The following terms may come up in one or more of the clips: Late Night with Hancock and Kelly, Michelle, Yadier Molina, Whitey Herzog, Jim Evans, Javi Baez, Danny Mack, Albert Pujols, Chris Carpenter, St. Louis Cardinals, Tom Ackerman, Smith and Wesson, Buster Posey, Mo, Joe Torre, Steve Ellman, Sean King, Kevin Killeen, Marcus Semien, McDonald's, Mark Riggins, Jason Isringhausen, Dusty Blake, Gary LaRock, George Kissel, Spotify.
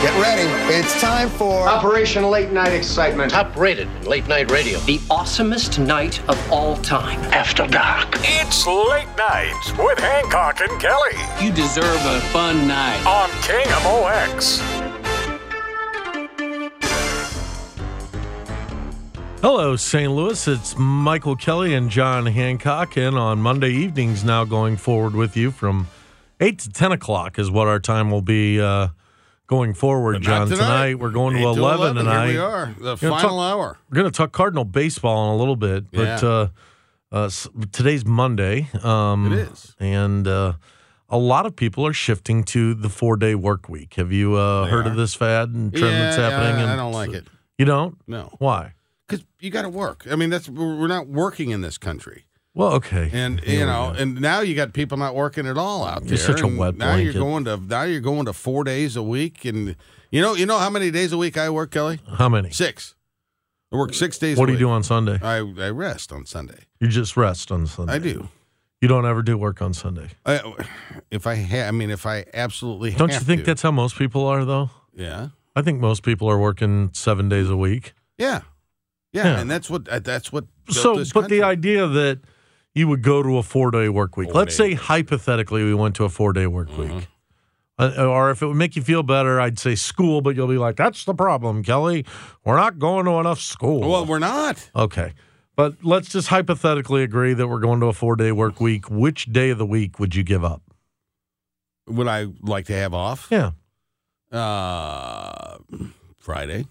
Get ready. It's time for Operation Late Night Excitement. Top rated in late night radio. The awesomest night of all time. After dark. It's Late Night with Hancock and Kelly. You deserve a fun night. On KMOX. Hello, St. Louis. It's Michael Kelly and John Hancock. And on Monday evenings now going forward with you from 8 to 10 o'clock is what our time will be going forward, John. Tonight we're going to 11 tonight. Here we are, the final hour. We're going to talk Cardinal baseball in a little bit, but today's Monday. It is. And a lot of people are shifting to the 4-day work week. Have you heard of this fad and trend that's happening? I don't like it. You don't? No. Why? Because you got to work. I mean, we're not working in this country. Well, okay, and you know, and now you got people not working at all out there. You're such a wet blanket. Now you're going to 4 days a week, and you know how many days a week I work, Kelly? How many? 6. I work 6 days. What do you do on Sunday? I rest on Sunday. You just rest on Sunday. I do. You don't ever do work on Sunday. If I absolutely have to. Don't you think that's how most people are, though? Yeah, I think most people are working 7 days a week. Yeah, and that's what. But the idea that you would go to a 4-day work week. Let's say hypothetically we went to a 4-day work week. Or if it would make you feel better, I'd say school, but you'll be like, that's the problem, Kelly. We're not going to enough school. Well, we're not. Okay. But let's just hypothetically agree that we're going to a 4-day work week. Which day of the week would you give up? Would I like to have off? Yeah. Friday.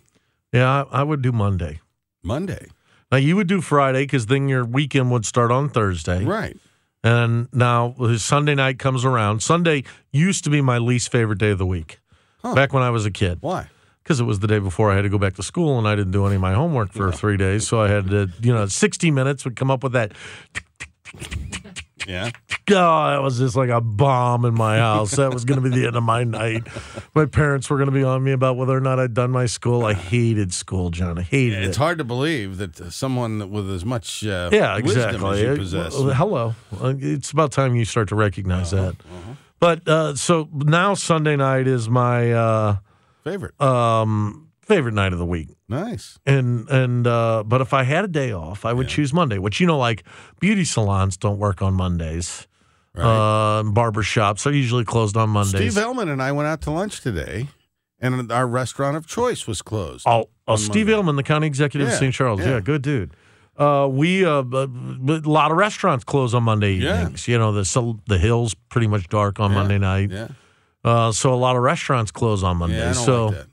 Yeah, I would do Monday. Monday. Now, you would do Friday because then your weekend would start on Thursday. Right. And now Sunday night comes around. Sunday used to be my least favorite day of the week back when I was a kid. Why? Because it was the day before I had to go back to school, and I didn't do any of my homework for 3 days. So I had to, 60 Minutes would come up with that. Yeah. Oh, that was just like a bomb in my house. That was going to be the end of my night. My parents were going to be on me about whether or not I'd done my school. I hated school, John. I hated it. It's hard to believe that someone with as much wisdom as you possess. Hello. It's about time you start to recognize that. But so now Sunday night is my favorite night of the week. Nice. And but if I had a day off, I would choose Monday, which, like beauty salons don't work on Mondays. Right. Barber shops are usually closed on Mondays. Steve Ellman and I went out to lunch today, and our restaurant of choice was closed. Oh, Steve Ellman, the county executive of St. Charles. Yeah, good dude. A lot of restaurants close on Monday evenings. The Hill's pretty much dark on Monday night. Yeah. So a lot of restaurants close on Mondays. Yeah, I don't like that.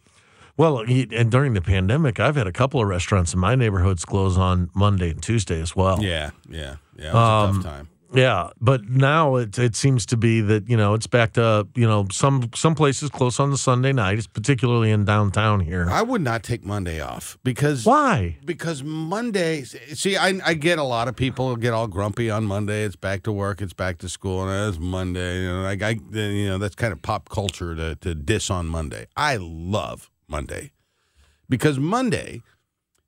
Well, and during the pandemic, I've had a couple of restaurants in my neighborhoods close on Monday and Tuesday as well. Yeah. It was a tough time. Yeah, but now it seems to be that, it's back to, some places close on the Sunday night, particularly in downtown here. I would not take Monday off because... Why? Because Monday... See, I get a lot of people get all grumpy on Monday. It's back to work. It's back to school. And it's Monday. That's kind of pop culture to diss on Monday. I love Monday, because Monday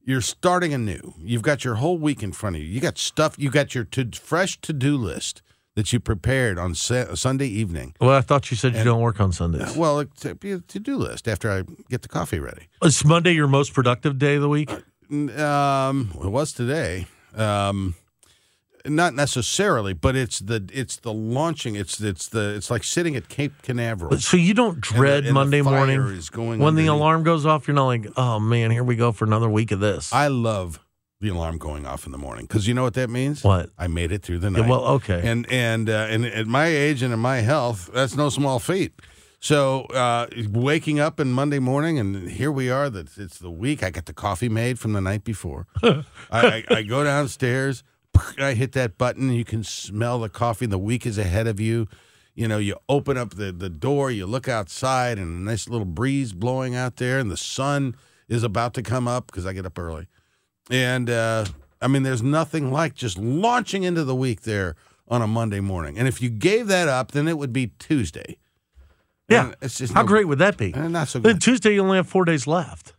you're starting anew. You've got your whole week in front of you. You got stuff. You got your fresh to-do list that you prepared on Sunday evening. Well, I thought you said you don't work on Sundays. Well, it's a to-do list after I get the coffee ready. Is Monday your most productive day of the week? It was today. Not necessarily, but it's the launching. It's like sitting at Cape Canaveral. So you don't dread and Monday morning when the alarm goes off. You're not like, oh man, here we go for another week of this. I love the alarm going off in the morning because you know what that means. What? I made it through the night. Yeah, well, okay. And at my age and in my health, that's no small feat. So waking up on Monday morning, and here we are. That it's the week. I got the coffee made from the night before. I go downstairs. I hit that button. You can smell the coffee. The week is ahead of you. You know, you open up the door, you look outside, and a nice little breeze blowing out there, and the sun is about to come up because I get up early. And, I mean, there's nothing like just launching into the week there on a Monday morning. And if you gave that up, then it would be Tuesday. Yeah. It's just How great would that be? Not so good. Then Tuesday, you only have 4 days left.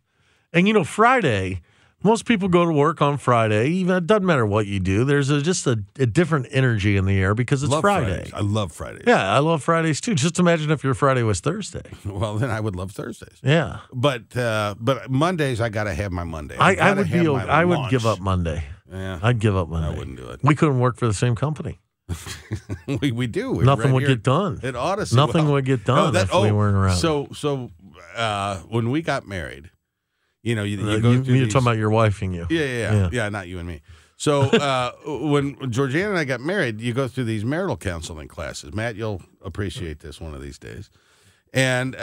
And, you know, Friday... Most people go to work on Friday. Even it doesn't matter what you do. There's just a different energy in the air because it's Friday. Fridays. I love Fridays. Yeah, I love Fridays too. Just imagine if your Friday was Thursday. Well, then I would love Thursdays. Yeah, but Mondays I gotta have my Monday. I would give up Monday. Yeah, I'd give up Monday. I wouldn't do it. We couldn't work for the same company. we do. Nothing would get done. It ought to say nothing would get done if we weren't around. So when we got married. You know, you're talking about your wife and you. Yeah, not you and me. So when Georgiana and I got married, you go through these marital counseling classes. Matt, you'll appreciate this one of these days. And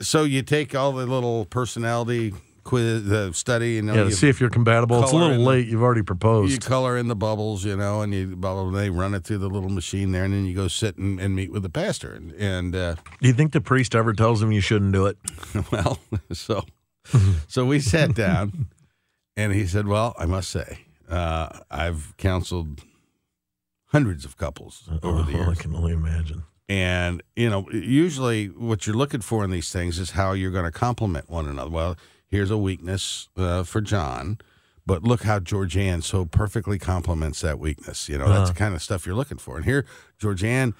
so you take all the little personality quiz, the study. You know, to see if you're compatible. It's a little late. You've already proposed. You color in the bubbles, you know, and you blah, blah, blah, they run it through the little machine there, and then you go sit and meet with the pastor. And do you think the priest ever tells him you shouldn't do it? Well, so... So we sat down, and he said, well, I must say, I've counseled hundreds of couples over the years. I can only imagine. And, you know, usually what you're looking for in these things is how you're going to complement one another. Well, here's a weakness for John, but look how Georgianne so perfectly complements that weakness. You know, that's the kind of stuff you're looking for. And here, Georgianne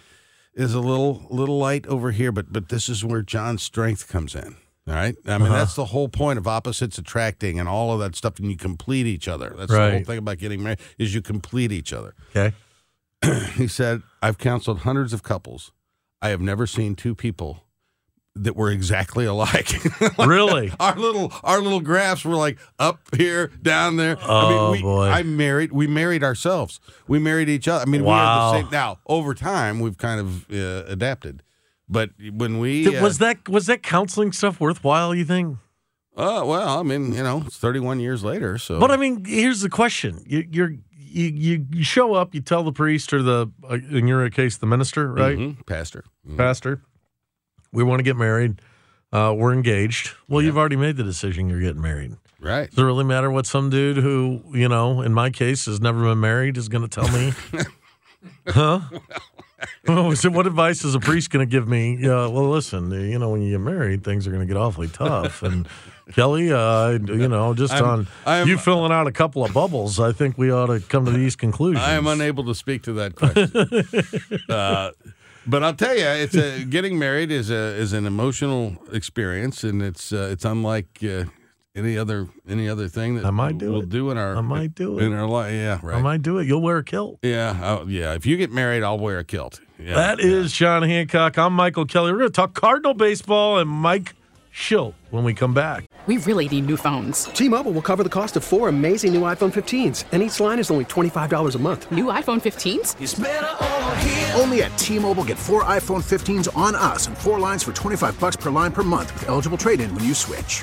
is a little light over here, but this is where John's strength comes in. All right. I mean, that's the whole point of opposites attracting and all of that stuff. And you complete each other. That's right. The whole thing about getting married is you complete each other. Okay. He said, I've counseled hundreds of couples. I have never seen two people that were exactly alike. Really? Our little graphs were like up here, down there. Oh, I mean, boy. We married ourselves. We married each other. I mean, wow. We had the same. Now, over time, we've kind of adapted. But when we... Was that counseling stuff worthwhile, you think? Well, I mean, you know, it's 31 years later, so... But, I mean, here's the question. You show up, you tell the priest or the, in your case, the minister, right? Mm-hmm. Pastor. Mm-hmm. Pastor, we want to get married. We're engaged. Well, yeah. You've already made the decision you're getting married. Right. Does it really matter what some dude who, you know, in my case, has never been married is going to tell me? Huh? So what advice is a priest going to give me? Well, listen, you know, when you get married, things are going to get awfully tough. And Kelly, you know, just you filling out a couple of bubbles, I think we ought to come to these conclusions. I am unable to speak to that question. But I'll tell you, getting married is an emotional experience, and it's unlike any other thing that we'll do in our life. Yeah, right. I might do it. You'll wear a kilt. Yeah, if you get married, I'll wear a kilt. Yeah, that is John Hancock. I'm Michael Kelly. We're going to talk Cardinal baseball and Mike Shildt when we come back. We really need new phones. T-Mobile will cover the cost of four amazing new iPhone 15s, and each line is only $25 a month. New iPhone 15s? It's better over here. Only at T-Mobile, get four iPhone 15s on us and four lines for $25 per line per month with eligible trade-in when you switch.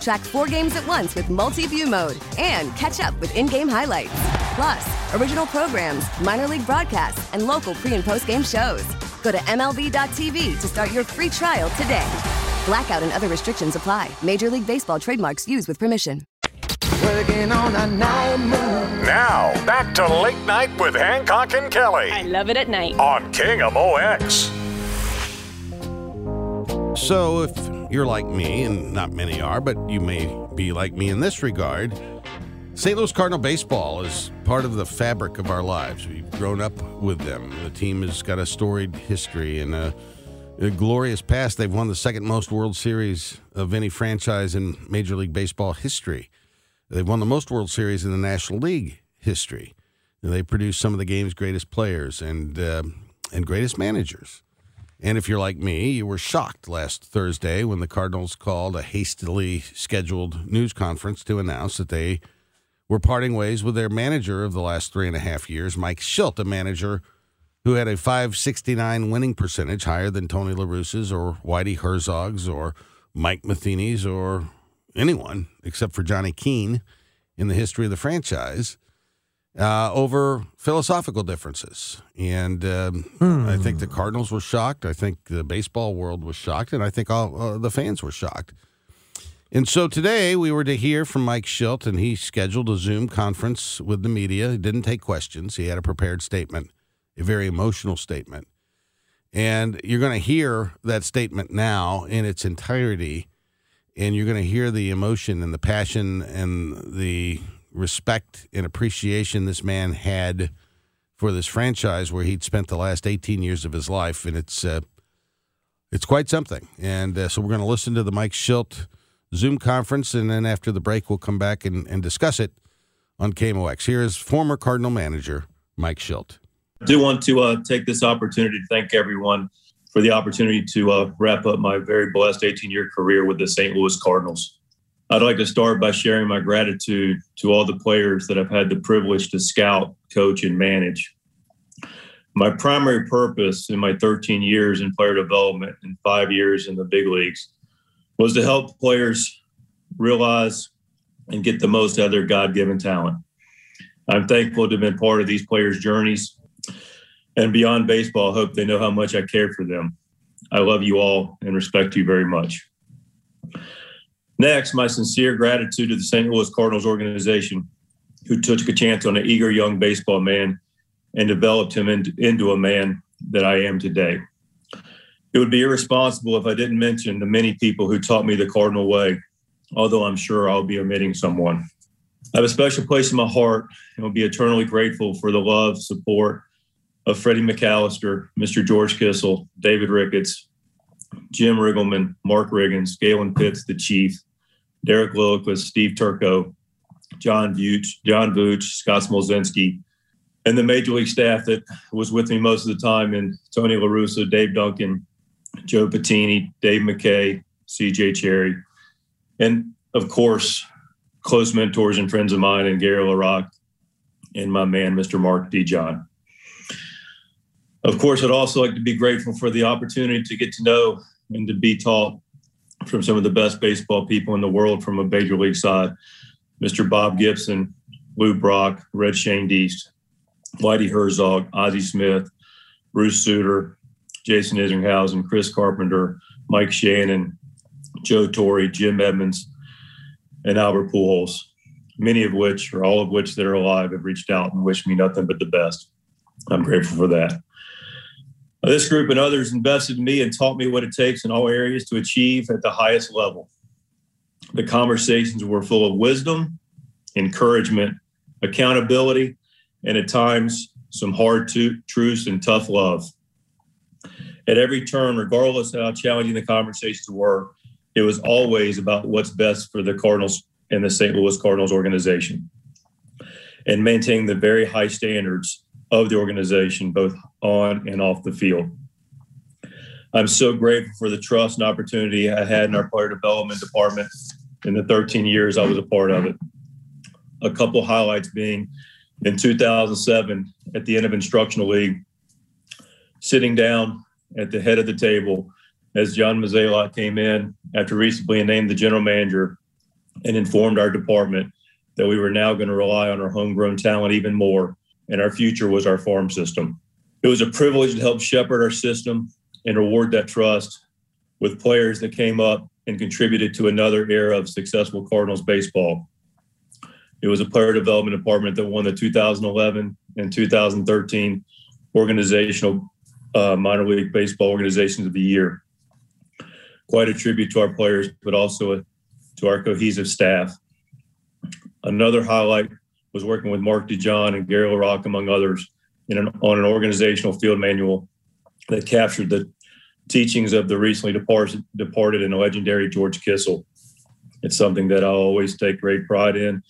Track 4 games at once with multi-view mode and catch up with in-game highlights. Plus, original programs, minor league broadcasts, and local pre- and post-game shows. Go to MLB.tv to start your free trial today. Blackout and other restrictions apply. Major League Baseball trademarks used with permission. Now, back to Late Night with Hancock and Kelly. I love it at night. On KMOX. So if you're like me, and not many are, but you may be like me in this regard, St. Louis Cardinal baseball is part of the fabric of our lives. We've grown up with them. The team has got a storied history and a glorious past. They've won the second most World Series of any franchise in Major League Baseball history. They've won the most World Series in the National League history. And they produce some of the game's greatest players and greatest managers. And if you're like me, you were shocked last Thursday when the Cardinals called a hastily scheduled news conference to announce that they were parting ways with their manager of the last 3.5 years, Mike Shildt, a manager who had a .569 winning percentage, higher than Tony La Russa's or Whitey Herzog's or Mike Matheny's or anyone except for Johnny Keane in the history of the franchise. Over philosophical differences. And I think the Cardinals were shocked. I think the baseball world was shocked. And I think all the fans were shocked. And so today we were to hear from Mike Shildt, and he scheduled a Zoom conference with the media. He didn't take questions. He had a prepared statement, a very emotional statement. And you're going to hear that statement now in its entirety. And you're going to hear the emotion and the passion and the respect and appreciation this man had for this franchise where he'd spent the last 18 years of his life, and it's quite something. And so we're going to listen to the Mike Shildt Zoom conference, and then after the break we'll come back and discuss it on KMOX. Here is former Cardinal manager Mike Shildt. I do want to take this opportunity to thank everyone for the opportunity to wrap up my very blessed 18-year career with the St. Louis Cardinals. I'd like to start by sharing my gratitude to all the players that I've had the privilege to scout, coach, and manage. My primary purpose in my 13 years in player development and 5 years in the big leagues was to help players realize and get the most out of their God-given talent. I'm thankful to have been part of these players' journeys, and beyond baseball, I hope they know how much I care for them. I love you all and respect you very much. Next, my sincere gratitude to the St. Louis Cardinals organization, who took a chance on an eager young baseball man and developed him into a man that I am today. It would be irresponsible if I didn't mention the many people who taught me the Cardinal way, although I'm sure I'll be omitting someone. I have a special place in my heart and will be eternally grateful for the love, support of Freddie McAllister, Mr. George Kissel, David Ricketts, Jim Riggleman, Mark Riggins, Galen Pitts, the Chief, Derek Lilliquist, Steve Turco, John Vuce, Scott Smolzinski, and the Major League staff that was with me most of the time, and Tony La Russa, Dave Duncan, Joe Patini, Dave McKay, C.J. Cherry, and, of course, close mentors and friends of mine, and Gary LaRock, and my man, Mr. Mark DeJohn. Of course, I'd also like to be grateful for the opportunity to get to know and to be taught from some of the best baseball people in the world from a major league side, Mr. Bob Gibson, Lou Brock, Red Shane Deast, Whitey Herzog, Ozzie Smith, Bruce Sutter, Jason Isringhausen, Chris Carpenter, Mike Shannon, Joe Torre, Jim Edmonds, and Albert Pujols, many of which, or all of which that are alive, have reached out and wished me nothing but the best. I'm grateful for that. This group and others invested in me and taught me what it takes in all areas to achieve at the highest level. The conversations were full of wisdom, encouragement, accountability, and at times some hard truths and tough love. At every turn, regardless of how challenging the conversations were, it was always about what's best for the Cardinals and the St. Louis Cardinals organization, and maintaining the very high standards of the organization, both on and off the field. I'm so grateful for the trust and opportunity I had in our player development department in the 13 years I was a part of it. A couple highlights being in 2007 at the end of Instructional League, sitting down at the head of the table as John Mozeliak came in after recently named the general manager and informed our department that we were now going to rely on our homegrown talent even more, and our future was our farm system. It was a privilege to help shepherd our system and reward that trust with players that came up and contributed to another era of successful Cardinals baseball. It was a player development department that won the 2011 and 2013 organizational minor league baseball organizations of the year. Quite a tribute to our players, but also to our cohesive staff. Another highlight was working with Mark DeJohn and Gary LaRock, among others, on an organizational field manual that captured the teachings of the recently departed and legendary George Kissel. It's something that I always take great pride in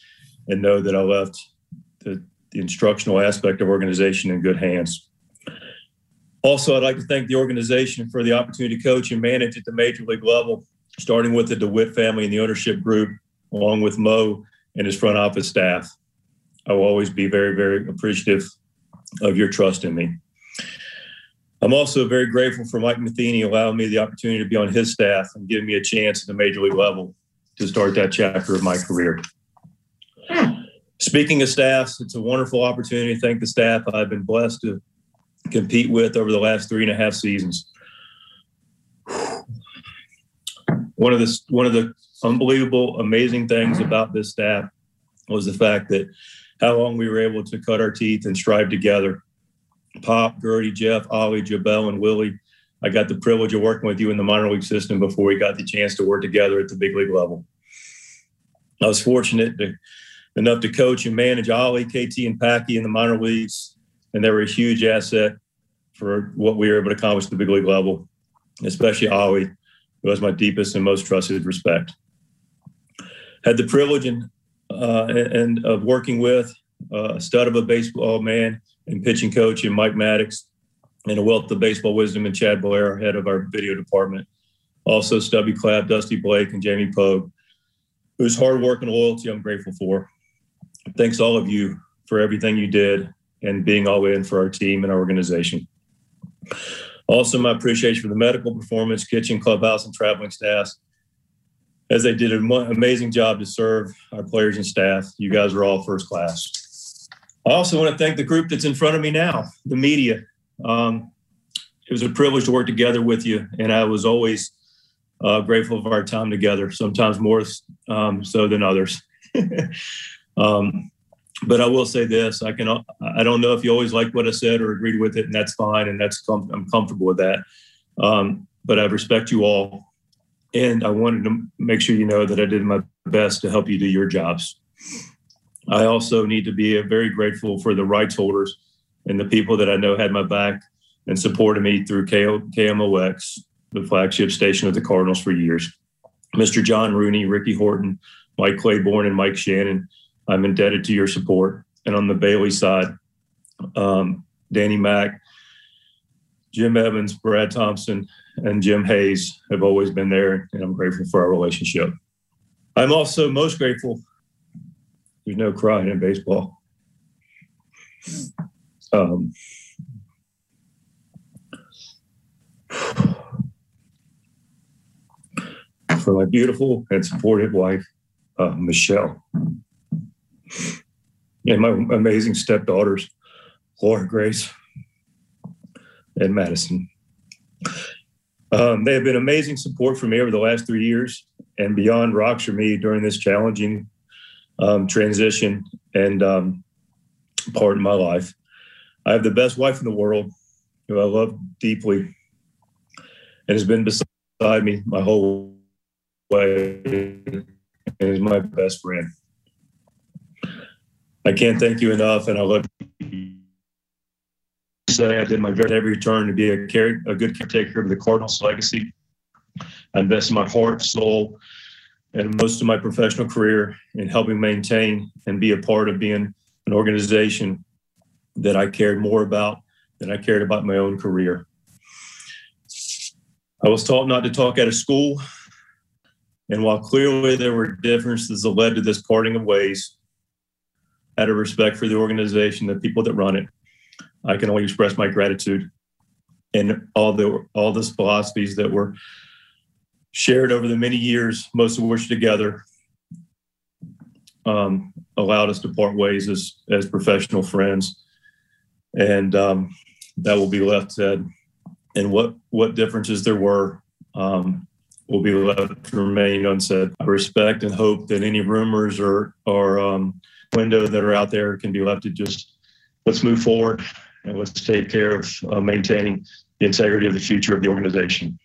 and know that I left the instructional aspect of organization in good hands. Also, I'd like to thank the organization for the opportunity to coach and manage at the major league level, starting with the DeWitt family and the ownership group, along with Mo and his front office staff. I will always be very, very appreciative of your trust in me. I'm also very grateful for Mike Matheny allowing me the opportunity to be on his staff and giving me a chance at the major league level to start that chapter of my career. Speaking of staffs, it's a wonderful opportunity to thank the staff I've been blessed to compete with over the last 3.5 seasons. One of the unbelievable, amazing things about this staff was the fact that how long we were able to cut our teeth and strive together. Pop, Gertie, Jeff, Ollie, Jabel, and Willie, I got the privilege of working with you in the minor league system before we got the chance to work together at the big league level. I was fortunate enough to coach and manage Ollie, KT, and Packy in the minor leagues, and they were a huge asset for what we were able to accomplish at the big league level, especially Ollie, who has my deepest and most trusted respect. Had the privilege and of working with a stud of a baseball man and pitching coach in Mike Maddox, and a wealth of baseball wisdom in Chad Blair, head of our video department. Also Stubby Clapp, Dusty Blake, and Jamie Pogue, whose hard work and loyalty I'm grateful for. Thanks all of you for everything you did and being all in for our team and our organization. Also, my appreciation for the medical performance, kitchen, clubhouse, and traveling staffs, as they did an amazing job to serve our players and staff. You guys are all first class. I also want to thank the group that's in front of me now, the media. It was a privilege to work together with you, and I was always grateful for our time together, sometimes more so than others. But I will say this, I don't know if you always liked what I said or agreed with it, and that's fine, and I'm comfortable with that. But I respect you all, and I wanted to make sure you know that I did my best to help you do your jobs. I also need to be very grateful for the rights holders and the people that I know had my back and supported me through KMOX, the flagship station of the Cardinals for years. Mr. John Rooney, Ricky Horton, Mike Claiborne, and Mike Shannon, I'm indebted to your support. And on the Bailey side, Danny Mack, Jim Evans, Brad Thompson, and Jim Hayes have always been there, and I'm grateful for our relationship. I'm also most grateful. There's no crying in baseball. For my beautiful and supportive wife, Michelle, and my amazing stepdaughters, Laura Grace and Madison. They have been amazing support for me over the last 3 years and beyond, rocks for me during this challenging transition and part of my life. I have the best wife in the world, who I love deeply and has been beside me my whole way and is my best friend. I can't thank you enough, and I love you. Say I did my very every turn to be a good caretaker of the Cardinals' legacy. I invested my heart, soul, and most of my professional career in helping maintain and be a part of being an organization that I cared more about than I cared about my own career. I was taught not to talk out of school, and while clearly there were differences that led to this parting of ways, out of respect for the organization, the people that run it. I can only express my gratitude and all the philosophies that were shared over the many years, most of which together allowed us to part ways as professional friends. And that will be left said. And what differences there were will be left to remain unsaid. I respect and hope that any rumors or window that are out there can be left to just, let's move forward and let's take care of maintaining the integrity of the future of the organization.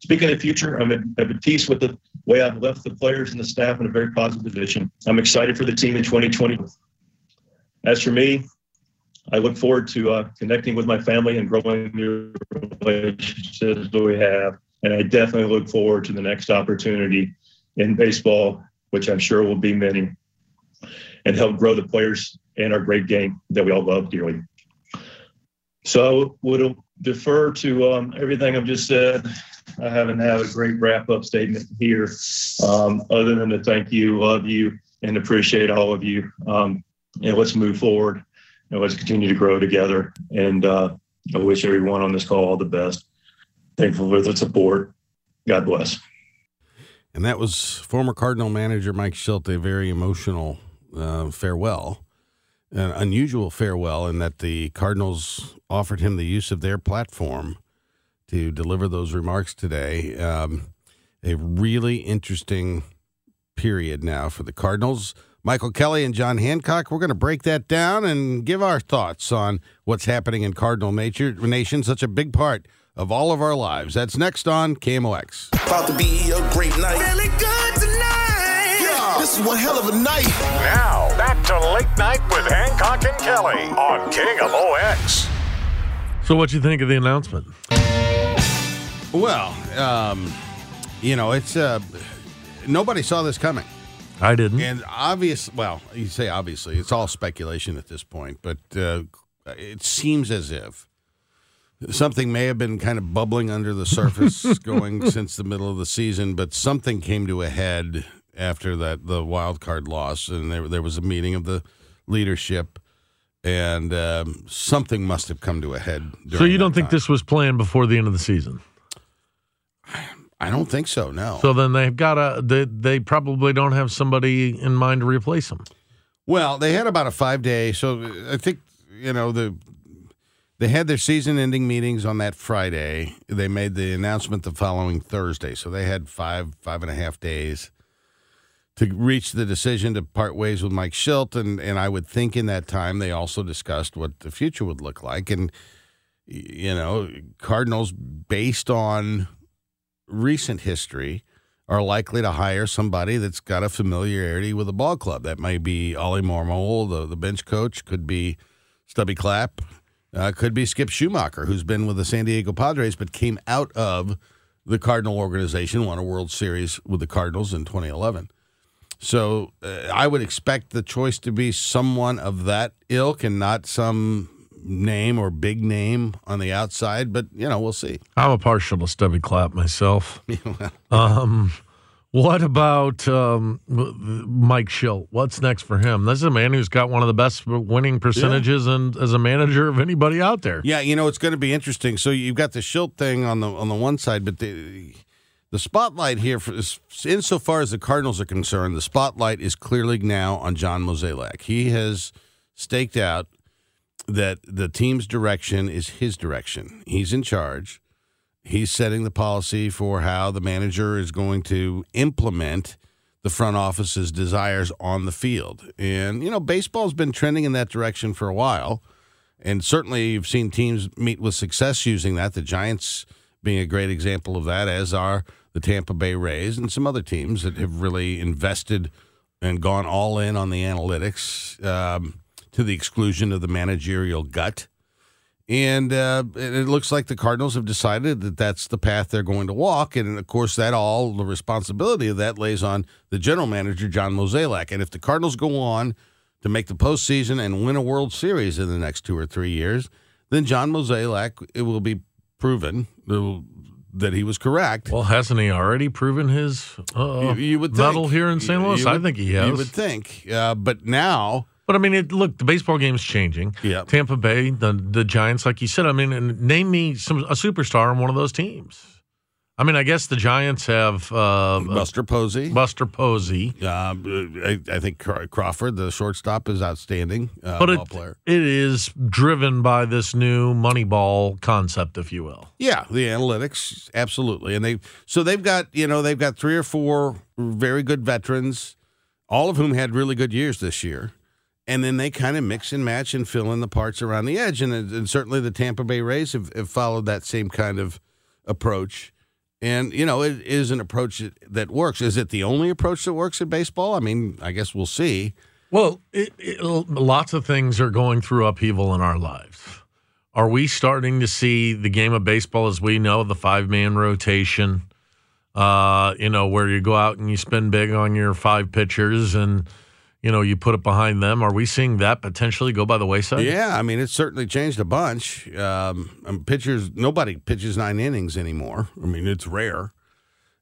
Speaking of the future, I'm at peace with the way I've left the players and the staff in a very positive position. I'm excited for the team in 2020. As for me, I look forward to connecting with my family and growing new relationships that we have. And I definitely look forward to the next opportunity in baseball, which I'm sure will be many, and help grow the players and our great game that we all love dearly. So we'll defer to everything I've just said. I haven't had a great wrap-up statement here other than to thank you, love you, and appreciate all of you. And let's move forward and let's continue to grow together. And I wish everyone on this call all the best. Thankful for the support. God bless. And that was former Cardinal manager Mike Shildt, a very emotional farewell, an unusual farewell in that the Cardinals offered him the use of their platform to deliver those remarks today. A really interesting period now for the Cardinals. Michael Kelly and John Hancock, we're going to break that down and give our thoughts on what's happening in Cardinal Nation, such a big part of all of our lives. That's next on KMOX. About to be a great night. Feeling good tonight. Yeah, this is one hell of a night. Now, back to Late Night with Hancock and Kelly on KMOX. So what you think of the announcement? Well, it's nobody saw this coming. I didn't. And obviously, well, you say obviously, it's all speculation at this point, but it seems as if something may have been kind of bubbling under the surface going since the middle of the season, but something came to a head after the wild card loss, and there was a meeting of the leadership, and something must have come to a head. So you don't think this was planned before the end of the season? I don't think so, no. So then they've got they probably don't have somebody in mind to replace them. Well, they had about a 5-day, so I think, they had their season-ending meetings on that Friday. They made the announcement the following Thursday, so they had five and a half days to reach the decision to part ways with Mike Shildt, and I would think in that time they also discussed what the future would look like. And, Cardinals, based on recent history, are likely to hire somebody that's got a familiarity with a ball club. That may be Ollie Marmol, the bench coach, could be Stubby Clapp. Could be Skip Schumacher, who's been with the San Diego Padres but came out of the Cardinal organization, won a World Series with the Cardinals in 2011. So I would expect the choice to be someone of that ilk and not some name or big name on the outside, but, we'll see. I'm a partial to Stubby Clapp myself. What about Mike Shildt? What's next for him? This is a man who's got one of the best winning percentages and as a manager of anybody out there. Yeah, it's going to be interesting. So you've got the Shildt thing on the one side, but the spotlight here, insofar as the Cardinals are concerned, the spotlight is clearly now on John Mozeliak. He has staked out that the team's direction is his direction. He's in charge. He's setting the policy for how the manager is going to implement the front office's desires on the field. And, baseball's been trending in that direction for a while. And certainly you've seen teams meet with success using that, the Giants being a great example of that, as are the Tampa Bay Rays and some other teams that have really invested and gone all in on the analytics to the exclusion of the managerial gut. And it looks like the Cardinals have decided that that's the path they're going to walk. And, of course, the responsibility of that lays on the general manager, John Mozeliak. And if the Cardinals go on to make the postseason and win a World Series in the next 2 or 3 years, then John Mozeliak, it will be proven that he was correct. Well, hasn't he already proven his you would think, medal here in St. Louis? I think he has. You would think. But now... But, I mean, look, the baseball game's changing. Yeah. Tampa Bay, the Giants, like you said, I mean, and name me a superstar on one of those teams. I mean, I guess the Giants have Buster Posey. I think Crawford, the shortstop, is outstanding. But it is driven by this new Moneyball concept, if you will. Yeah, the analytics, absolutely. And they've got 3 or 4 very good veterans, all of whom had really good years this year. And then they kind of mix and match and fill in the parts around the edge. And certainly the Tampa Bay Rays have followed that same kind of approach. And, you know, it is an approach that works. Is it the only approach that works in baseball? I mean, I guess we'll see. Well, lots of things are going through upheaval in our lives. Are we starting to see the game of baseball as we know, the 5-man rotation, where you go out and you spin big on your 5 pitchers and, you know, you put it behind them? Are we seeing that potentially go by the wayside? Yeah, I mean, it's certainly changed a bunch. Pitchers, nobody pitches 9 innings anymore. I mean, it's rare.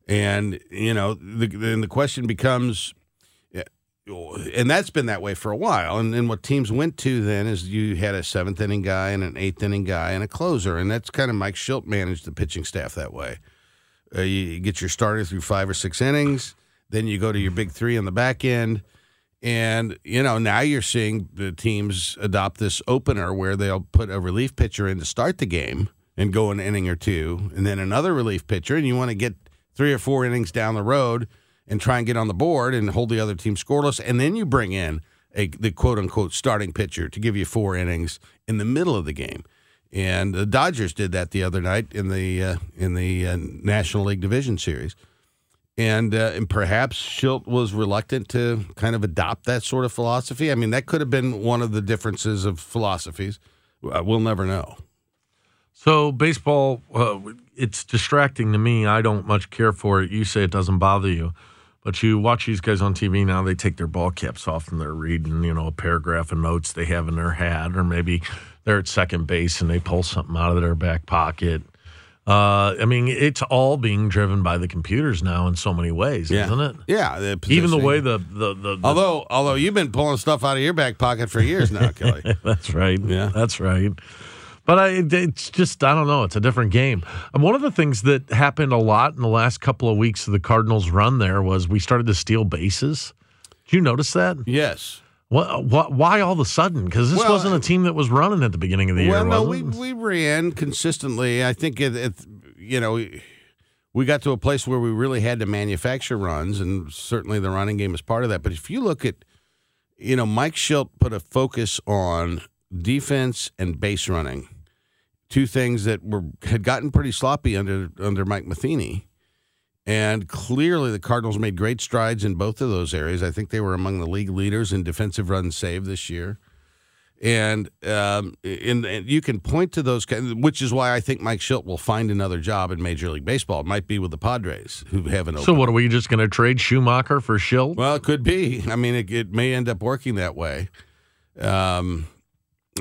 And, you know, then the question becomes, and that's been that way for a while. And what teams went to then is you had a 7th inning guy and an 8th inning guy and a closer. And that's kind of Mike Shildt managed the pitching staff that way. You get your starter through 5 or 6 innings. Then you go to your big 3 on the back end. And, you know, now you're seeing the teams adopt this opener where they'll put a relief pitcher in to start the game and go an inning or 2, and then another relief pitcher, and you want to get 3 or 4 innings down the road and try and get on the board and hold the other team scoreless, and then you bring in the quote-unquote starting pitcher to give you 4 innings in the middle of the game. And the Dodgers did that the other night in the National League Division Series. And perhaps Shildt was reluctant to kind of adopt that sort of philosophy. I mean, that could have been one of the differences of philosophies. We'll never know. So baseball, it's distracting to me. I don't much care for it. You say it doesn't bother you. But you watch these guys on TV now, they take their ball caps off and they're reading, you know, a paragraph of notes they have in their hat. Or maybe they're at second base and they pull something out of their back pocket. I mean, it's all being driven by the computers now in so many ways, isn't it? Yeah. Even the way the Although you've been pulling stuff out of your back pocket for years now, Kelly. That's right. Yeah. That's right. But it's just, I don't know, it's a different game. One of the things that happened a lot in the last couple of weeks of the Cardinals' run there was we started to steal bases. Did you notice that? Yes. Why all of a sudden? Because this wasn't a team that was running at the beginning of the year, was it? No, we ran consistently. I think, we got to a place where we really had to manufacture runs, and certainly the running game is part of that. But if you look at, you know, Mike Shildt put a focus on defense and base running, two things that had gotten pretty sloppy under Mike Matheny. And clearly the Cardinals made great strides in both of those areas. I think they were among the league leaders in defensive runs saved this year. And you can point to those, which is why I think Mike Shildt will find another job in Major League Baseball. It might be with the Padres, who have an opener. So what, are we just going to trade Schumacher for Shildt? Well, it could be. I mean, it may end up working that way.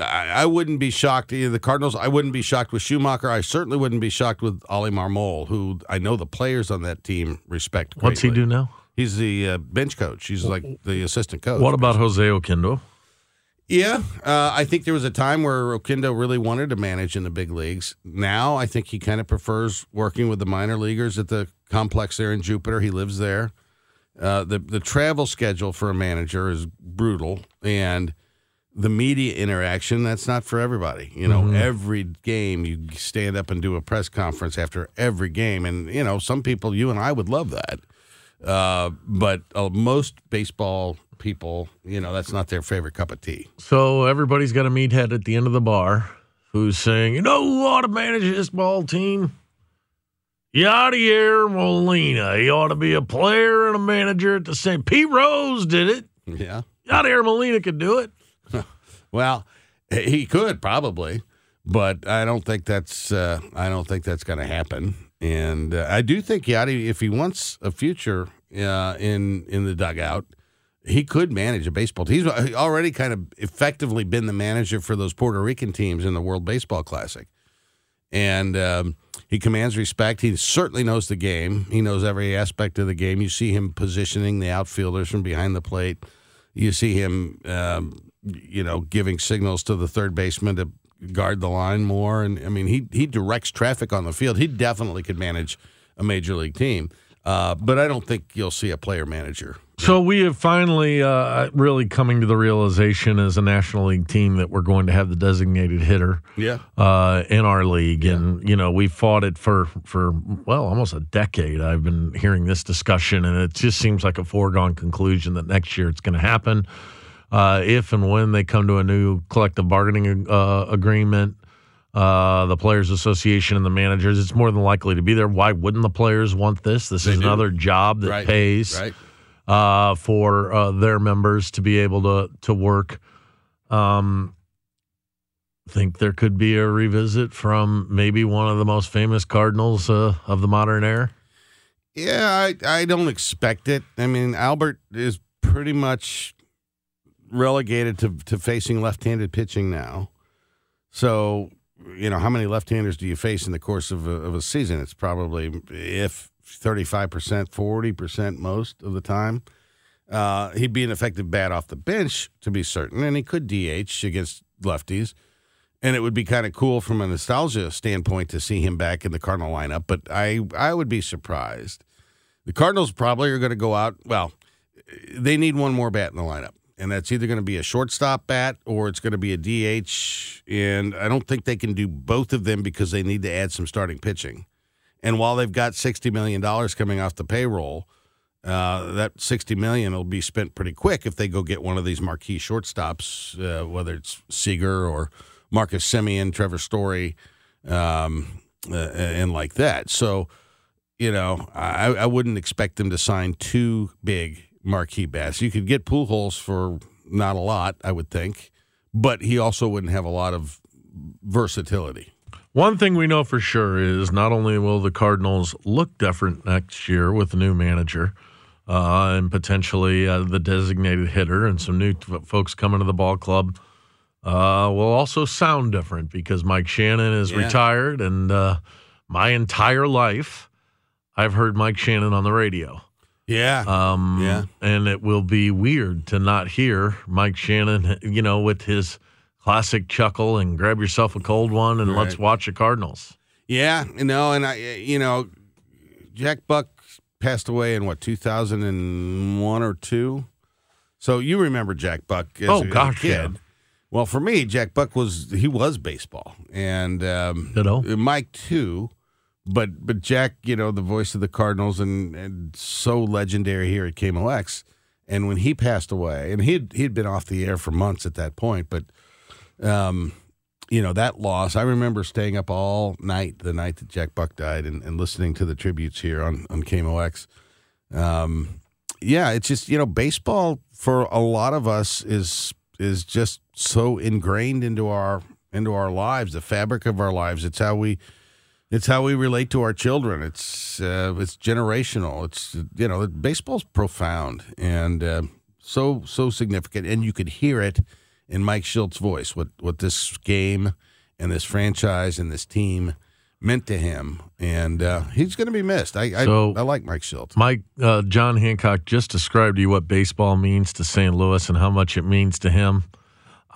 I wouldn't be shocked either. The Cardinals, I wouldn't be shocked with Schumacher. I certainly wouldn't be shocked with Ollie Marmol, who I know the players on that team respect greatly. What's he do now? He's the bench coach. He's like the assistant coach. What about José Oquendo? Yeah. I think there was a time where Oquendo really wanted to manage in the big leagues. Now I think he kind of prefers working with the minor leaguers at the complex there in Jupiter. He lives there. The travel schedule for a manager is brutal, and the media interaction, that's not for everybody. You know, every game you stand up and do a press conference after every game. And, you know, some people, you and I would love that. But most baseball people, you know, that's not their favorite cup of tea. So everybody's got a meathead at the end of the bar who's saying, you know who ought to manage this ball team? Yadier Molina. He ought to be a player and a manager at the same. Pete Rose did it. Yeah. Yadier Molina could do it. Well, he could probably, but I don't think that's going to happen. And I do think Yadi, if he wants a future in the dugout, he could manage a baseball team. He's already kind of effectively been the manager for those Puerto Rican teams in the World Baseball Classic, and he commands respect. He certainly knows the game. He knows every aspect of the game. You see him positioning the outfielders from behind the plate. you see him, giving signals to the third baseman to guard the line more. And, I mean, he directs traffic on the field. He definitely could manage a major league team. But I don't think you'll see a player manager. So we have finally really coming to the realization as a National League team that we're going to have the designated hitter in our league. Yeah. And, we fought it for almost a decade. I've been hearing this discussion, and it just seems like a foregone conclusion that next year it's going to happen. If and when they come to a new collective bargaining agreement, the Players Association and the managers, it's more than likely to be there. Why wouldn't the players want this? This is another job that pays. Right. For their members to be able to work. Think there could be a revisit from maybe one of the most famous Cardinals of the modern era? Yeah, I don't expect it. I mean, Albert is pretty much relegated to facing left-handed pitching now. So, how many left-handers do you face in the course of a season? It's probably, if 35%, 40% most of the time. He'd be an effective bat off the bench, to be certain, and he could DH against lefties. And it would be kind of cool from a nostalgia standpoint to see him back in the Cardinal lineup, but I would be surprised. The Cardinals probably are going to go out, well, they need one more bat in the lineup, and that's either going to be a shortstop bat or it's going to be a DH, and I don't think they can do both of them because they need to add some starting pitching. And while they've got $60 million coming off the payroll, that $60 million will be spent pretty quick if they go get one of these marquee shortstops, whether it's Seager or Marcus Semien, Trevor Story, and like that. So, I wouldn't expect them to sign two big marquee bats. You could get Pujols for not a lot, I would think, but he also wouldn't have a lot of versatility. One thing we know for sure is not only will the Cardinals look different next year with a new manager and potentially the designated hitter and some new folks coming to the ball club, will also sound different because Mike Shannon is retired, and my entire life I've heard Mike Shannon on the radio. Yeah. And it will be weird to not hear Mike Shannon, with his classic chuckle and grab yourself a cold one and let's watch the Cardinals. Yeah, Jack Buck passed away in 2001 or 2. So you remember Jack Buck as a kid. Yeah. Well, for me, Jack Buck was baseball, and Mike too, but Jack, the voice of the Cardinals and so legendary here at KMOX. And when he passed away, and he'd been off the air for months at that point, but that loss, I remember staying up all night the night that Jack Buck died and listening to the tributes here on KMOX. It's just, baseball for a lot of us is just so ingrained into our lives, the fabric of our lives. It's how we relate to our children. It's generational. It's, baseball's profound and so significant, and you could hear it in Mike Shilt's voice, what this game and this franchise and this team meant to him. And he's going to be missed. I like Mike Shildt. Mike, John Hancock just described to you what baseball means to St. Louis and how much it means to him.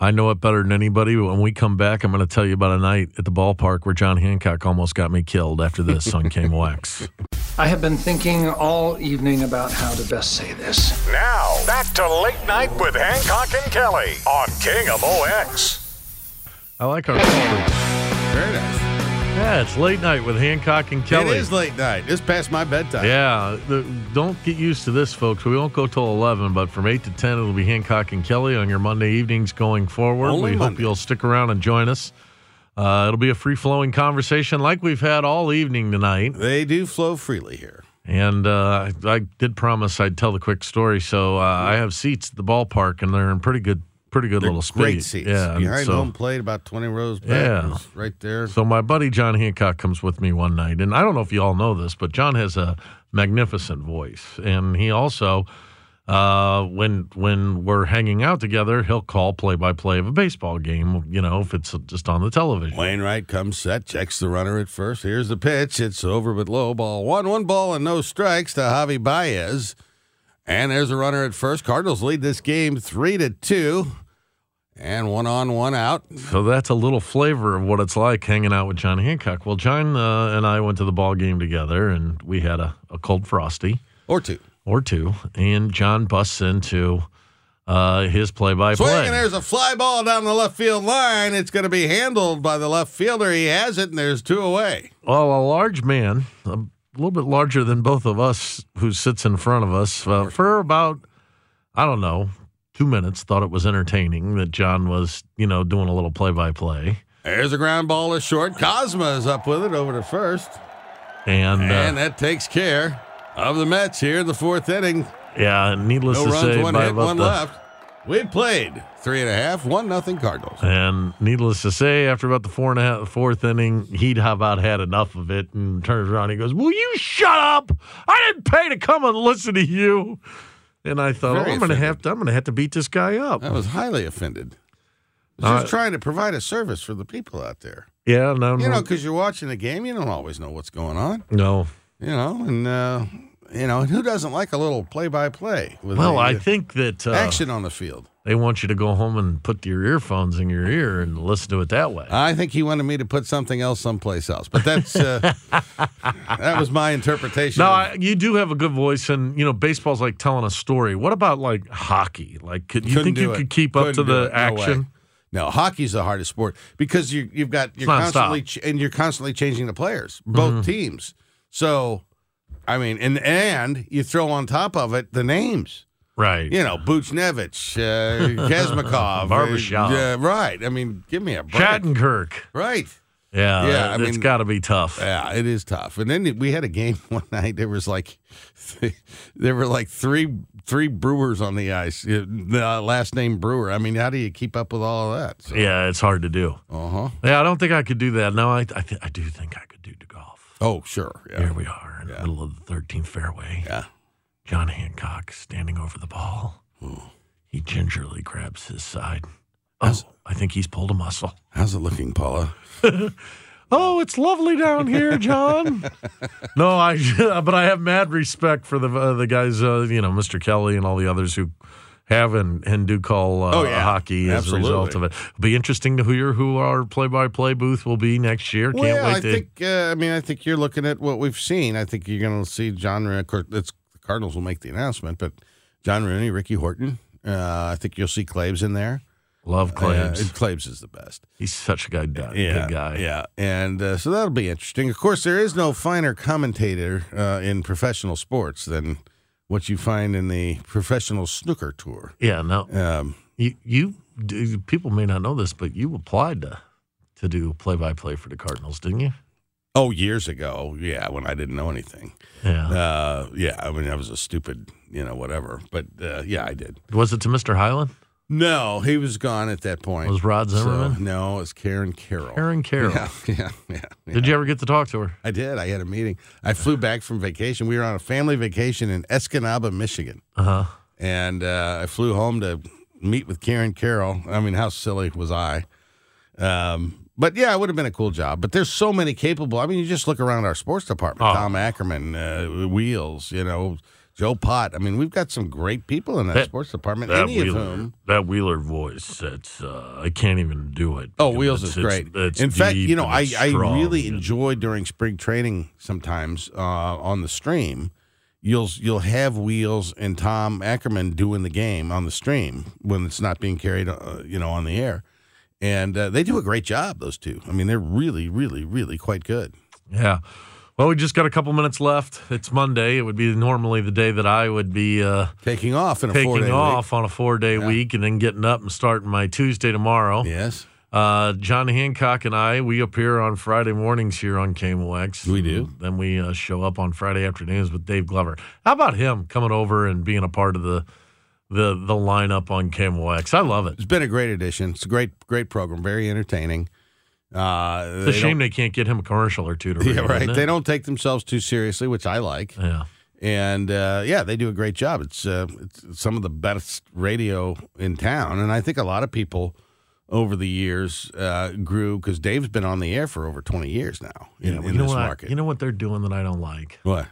I know it better than anybody, but when we come back, I'm going to tell you about a night at the ballpark where John Hancock almost got me killed after this on KMOX. I have been thinking all evening about how to best say this. Now, back to Late Night with Hancock and Kelly on KMOX. I like our story. Very nice. Yeah, it's Late Night with Hancock and Kelly. It is late night. It's past my bedtime. Yeah. Don't get used to this, folks. We won't go till 11, but from 8 to 10, it'll be Hancock and Kelly on your Monday evenings going forward. Only we Monday. Hope you'll stick around and join us. It'll be a free-flowing conversation like we've had all evening tonight. They do flow freely here. And I did promise I'd tell the quick story, so I have seats at the ballpark, and they're in pretty good little space. Great seats. Yeah, behind home plate, about 20 rows back. Yeah. Right there. So my buddy John Hancock comes with me one night, and I don't know if you all know this, but John has a magnificent voice. And he also, when we're hanging out together, he'll call play-by-play of a baseball game, if it's just on the television. Wainwright comes set, checks the runner at first. Here's the pitch. It's over but low. Ball one ball and no strikes to Javi Baez. And there's a runner at first. Cardinals lead this game 3-2. And one on, one out. So that's a little flavor of what it's like hanging out with John Hancock. Well, John and I went to the ball game together, and we had a cold frosty. Or two. And John busts into his play-by-play. Swing, and there's a fly ball down the left field line. It's going to be handled by the left fielder. He has it, and there's two away. Well, a large man, a little bit larger than both of us, who sits in front of us for about, I don't know, 2 minutes, thought it was entertaining that John was, doing a little play-by-play. There's a ground ball is short. Cosma is up with it over to first. And that takes care of the Mets here in the fourth inning. Yeah, needless to say. No runs, one hit, one left. We played 3.5, 1-0 Cardinals. And needless to say, after about the fourth inning, he'd about had enough of it and turns around and he goes, "Will you shut up? I didn't pay to come and listen to you." And I thought, I'm going to have to beat this guy up. I was highly offended. I was just trying to provide a service for the people out there. Yeah, no, because you're watching a game, you don't always know what's going on. No, and who doesn't like a little play-by-play? Well, I think that action on the field. They want you to go home and put your earphones in your ear and listen to it that way. I think he wanted me to put something else someplace else, but that's that was my interpretation. No, you do have a good voice, and baseball's like telling a story. What about like hockey? Like, could you keep up to the action? No, hockey's the hardest sport because you're constantly changing the players, both teams. So, I mean, and you throw on top of it the names. Right. Buchnevich, Kazmakov. Barbershop. Right. I mean, give me a break. Shattenkirk. Right. Yeah, it's got to be tough. Yeah, it is tough. And then we had a game one night. There was like three Brewers on the ice. The last name Brewer. I mean, how do you keep up with all of that? So. Yeah, it's hard to do. Yeah, I don't think I could do that. No, I do think I could do DeGolf. Oh, sure. Yeah. Here we are in the middle of the 13th fairway. Yeah. John Hancock standing over the ball. Ooh. He gingerly grabs his side. I think he's pulled a muscle. How's it looking, Paula? Oh, it's lovely down here, John. But I have mad respect for the guys, Mr. Kelly and all the others who have and do call hockey as a result of it. It'll be interesting to hear who our play-by-play booth will be next year. I think you're looking at what we've seen. I think you're going to see John. Of course, Cardinals will make the announcement, but John Rooney, Ricky Horton, I think you'll see Claves in there. Love Claves. Claves is the best. He's such a good guy. Yeah, and so that'll be interesting. Of course, there is no finer commentator in professional sports than what you find in the professional snooker tour. Yeah, no. People may not know this, but you applied to do play-by-play for the Cardinals, didn't you? Oh, years ago, yeah, when I didn't know anything. Yeah. I was a stupid, whatever. But, yeah, I did. Was it to Mr. Hyland? No, he was gone at that point. Was Rod Zimmerman? No, it was Karen Carroll. Yeah. Did you ever get to talk to her? I did. I had a meeting. I flew back from vacation. We were on a family vacation in Escanaba, Michigan. Uh-huh. And I flew home to meet with Karen Carroll. I mean, how silly was I? But, yeah, it would have been a cool job. But there's so many capable. I mean, you just look around our sports department. Oh. Tom Ackerman, Wheels, Joe Pott. I mean, we've got some great people in that sports department, That Wheeler voice, I can't even do it. Oh, Wheels is great. In fact, I really enjoy during spring training sometimes on the stream. You'll have Wheels and Tom Ackerman doing the game on the stream when it's not being carried, on the air. And they do a great job, those two. I mean, they're really, really, really quite good. Yeah. Well, we just got a couple minutes left. It's Monday. It would be normally the day that I would be taking off on a four-day week and then getting up and starting my Tuesday tomorrow. Yes. John Hancock and I, we appear on Friday mornings here on KMOX. We do. Then we show up on Friday afternoons with Dave Glover. How about him coming over and being a part of the lineup on KMOX? I love it. It's been a great addition. It's a great program, very entertaining. It's a shame they can't get him a commercial or two to read. Yeah, right. They don't take themselves too seriously, which I like. Yeah. And, they do a great job. It's some of the best radio in town, and I think a lot of people over the years grew because Dave's been on the air for over 20 years now in this market. You know what they're doing that I don't like? What?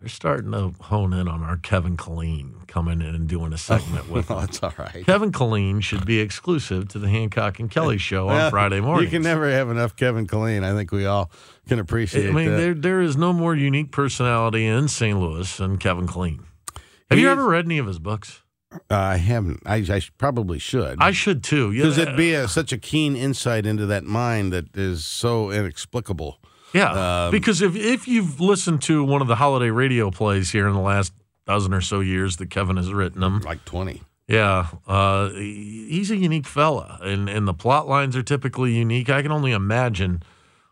They're starting to hone in on our Kevin Killeen coming in and doing a segment with him. That's all right. Kevin Killeen should be exclusive to the Hancock and Kelly show on Friday mornings. You can never have enough Kevin Killeen. I think we all can appreciate that. I mean, that. There is no more unique personality in St. Louis than Kevin Killeen. Have you ever read any of his books? I haven't. I probably should. I should, too. Because it'd be such a keen insight into that mind that is so inexplicable. Yeah, because if you've listened to one of the holiday radio plays here in the last dozen or so years that Kevin has written them. Like 20. Yeah. He's a unique fella, and the plot lines are typically unique. I can only imagine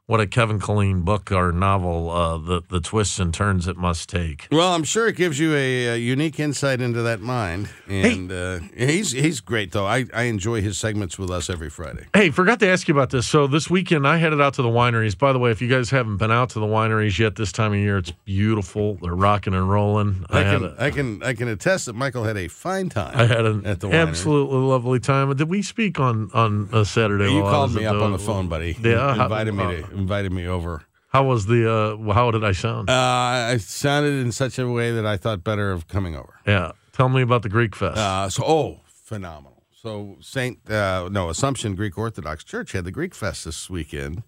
what a Kevin Killeen book or novel, the twists and turns it must take. Well, I'm sure it gives you a unique insight into that mind. And he's great, though. I enjoy his segments with us every Friday. Hey, forgot to ask you about this. So this weekend I headed out to the wineries. By the way, if you guys haven't been out to the wineries yet this time of year, it's beautiful. They're rocking and rolling. I can attest that Michael had a fine time at the wineries. Absolutely lovely time. Did we speak on a Saturday? You called me up on the phone, buddy. Yeah, invited me over. How was how did I sound? I sounded in such a way that I thought better of coming over. Yeah. Tell me about the Greek Fest. Phenomenal. So Assumption Greek Orthodox Church had the Greek Fest this weekend.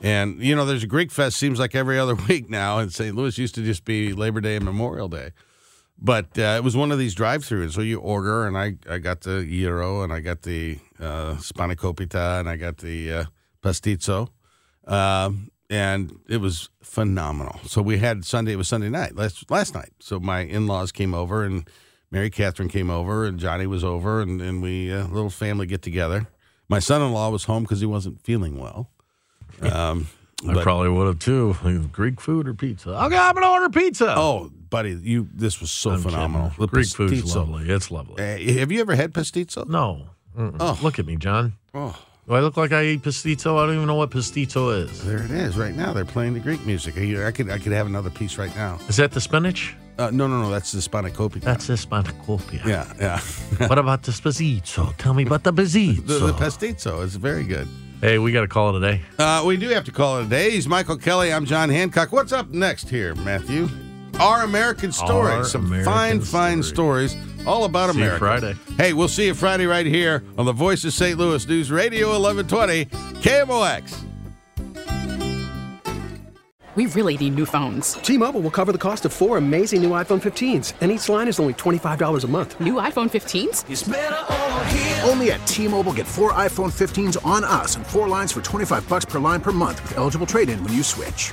And, you know, there's a Greek Fest seems like every other week now, and St. Louis used to just be Labor Day and Memorial Day. But it was one of these drive-thrus, so you order, and I got the gyro, and I got the spanakopita, and I got the pastitzo. And it was phenomenal. So we had Sunday. It was Sunday night, last night. So my in-laws came over, and Mary Catherine came over, and Johnny was over, and we little family get together. My son-in-law was home because he wasn't feeling well. I probably would have too. Greek food or pizza? Okay, I'm gonna order pizza. Oh, buddy, this was so phenomenal. The Greek food's lovely. It's lovely. Have you ever had pastitzo? No. Mm-mm. Oh, look at me, John. Oh. Do I look like I eat pastitzo? I don't even know what pastitzo is. There it is right now. They're playing the Greek music. I could have another piece right now. Is that the spinach? No. That's the spanakopita. That's the spanakopita. Yeah. What about the pastitzo? Tell me about the pastitzo. The pastitzo is very good. Hey, we got to call it a day. We do have to call it a day. He's Michael Kelly. I'm John Hancock. What's up next here, Matthew? Our American Story. Fine stories all about America. See you Friday. Hey, we'll see you Friday right here on the Voice of St. Louis News Radio 1120 KMOX. We really need new phones. T-Mobile will cover the cost of four amazing new iPhone 15s, and each line is only $25 a month. New iPhone 15s? It's better over here. Only at T-Mobile, get four iPhone 15s on us and four lines for $25 per line per month with eligible trade-in when you switch.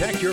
Protect your